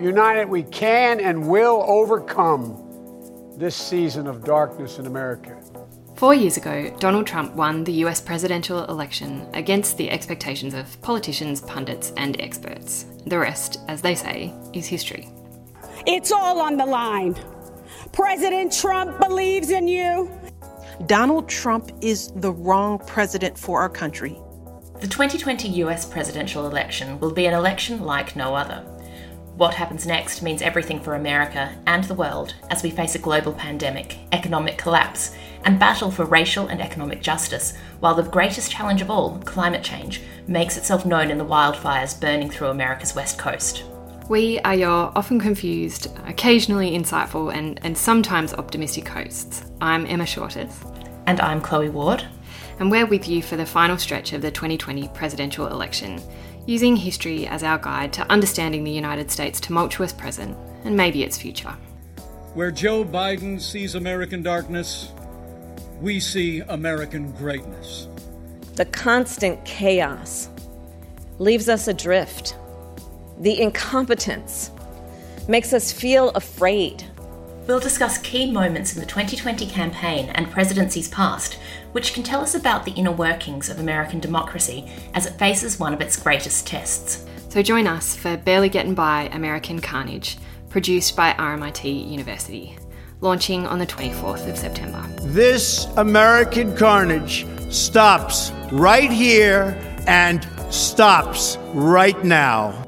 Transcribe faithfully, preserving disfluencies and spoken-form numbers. United, we can and will overcome this season of darkness in America. Four years ago, Donald Trump won the U S presidential election against the expectations of politicians, pundits, and experts. The rest, as they say, is history. It's all on the line. President Trump believes in you. Donald Trump is the wrong president for our country. The twenty twenty U S presidential election will be an election like no other. What happens next means everything for America and the world as we face a global pandemic, economic collapse, and battle for racial and economic justice, while the greatest challenge of all, climate change, makes itself known in the wildfires burning through America's west coast. We are your often confused, occasionally insightful, and, and sometimes optimistic hosts. I'm Emma Shortis. And I'm Chloe Ward. And we're with you for the final stretch of the twenty twenty presidential election, using history as our guide to understanding the United States' tumultuous present and maybe its future. Where Joe Biden sees American darkness, we see American greatness. The constant chaos leaves us adrift. The incompetence makes us feel afraid. We'll discuss key moments in the twenty twenty campaign and presidencies past, which can tell us about the inner workings of American democracy as it faces one of its greatest tests. So join us for Barely Getting By, American Carnage, produced by R M I T University, launching on the twenty-fourth of September. This American Carnage stops right here and stops right now.